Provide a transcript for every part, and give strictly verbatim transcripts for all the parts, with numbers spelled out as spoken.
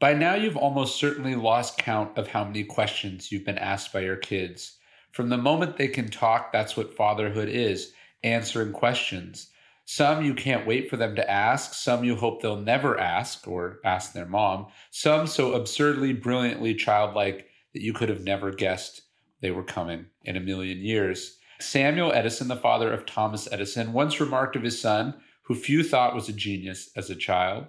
By now, you've almost certainly lost count of how many questions you've been asked by your kids. From the moment they can talk, that's what fatherhood is, answering questions. Some you can't wait for them to ask, some you hope they'll never ask or ask their mom, some so absurdly, brilliantly childlike that you could have never guessed they were coming in a million years. Samuel Edison, the father of Thomas Edison, once remarked of his son, who few thought was a genius as a child,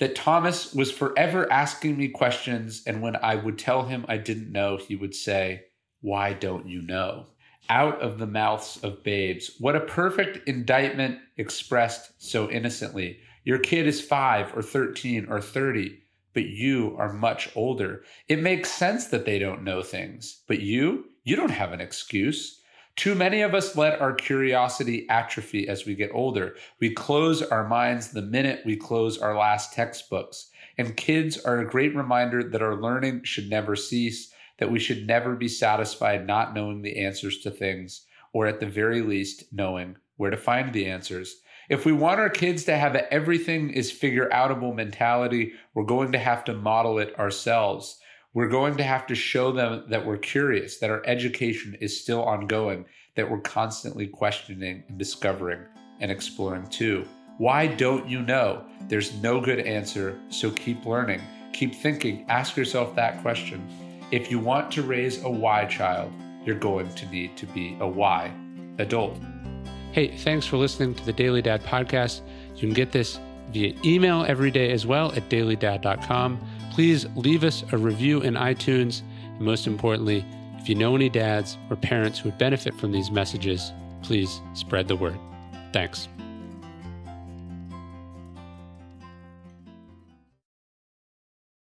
that Thomas was forever asking me questions, and when I would tell him I didn't know, he would say, "Why don't you know?" Out of the mouths of babes. What a perfect indictment expressed so innocently. Your kid is five or thirteen or thirty, but you are much older. It makes sense that they don't know things, but you, you don't have an excuse. Too many of us let our curiosity atrophy as we get older. We close our minds the minute we close our last textbooks. And kids are a great reminder that our learning should never cease, that we should never be satisfied not knowing the answers to things, or at the very least, knowing where to find the answers. If we want our kids to have an everything is figure outable mentality, we're going to have to model it ourselves. We're going to have to show them that we're curious, that our education is still ongoing, that we're constantly questioning and discovering and exploring too. Why don't you know? There's no good answer, so keep learning, keep thinking, ask yourself that question. If you want to raise a why child, you're going to need to be a why adult. Hey, thanks for listening to the Daily Dad podcast. You can get this via email every day as well at daily dad dot com. Please leave us a review in iTunes. And most importantly, if you know any dads or parents who would benefit from these messages, please spread the word. Thanks.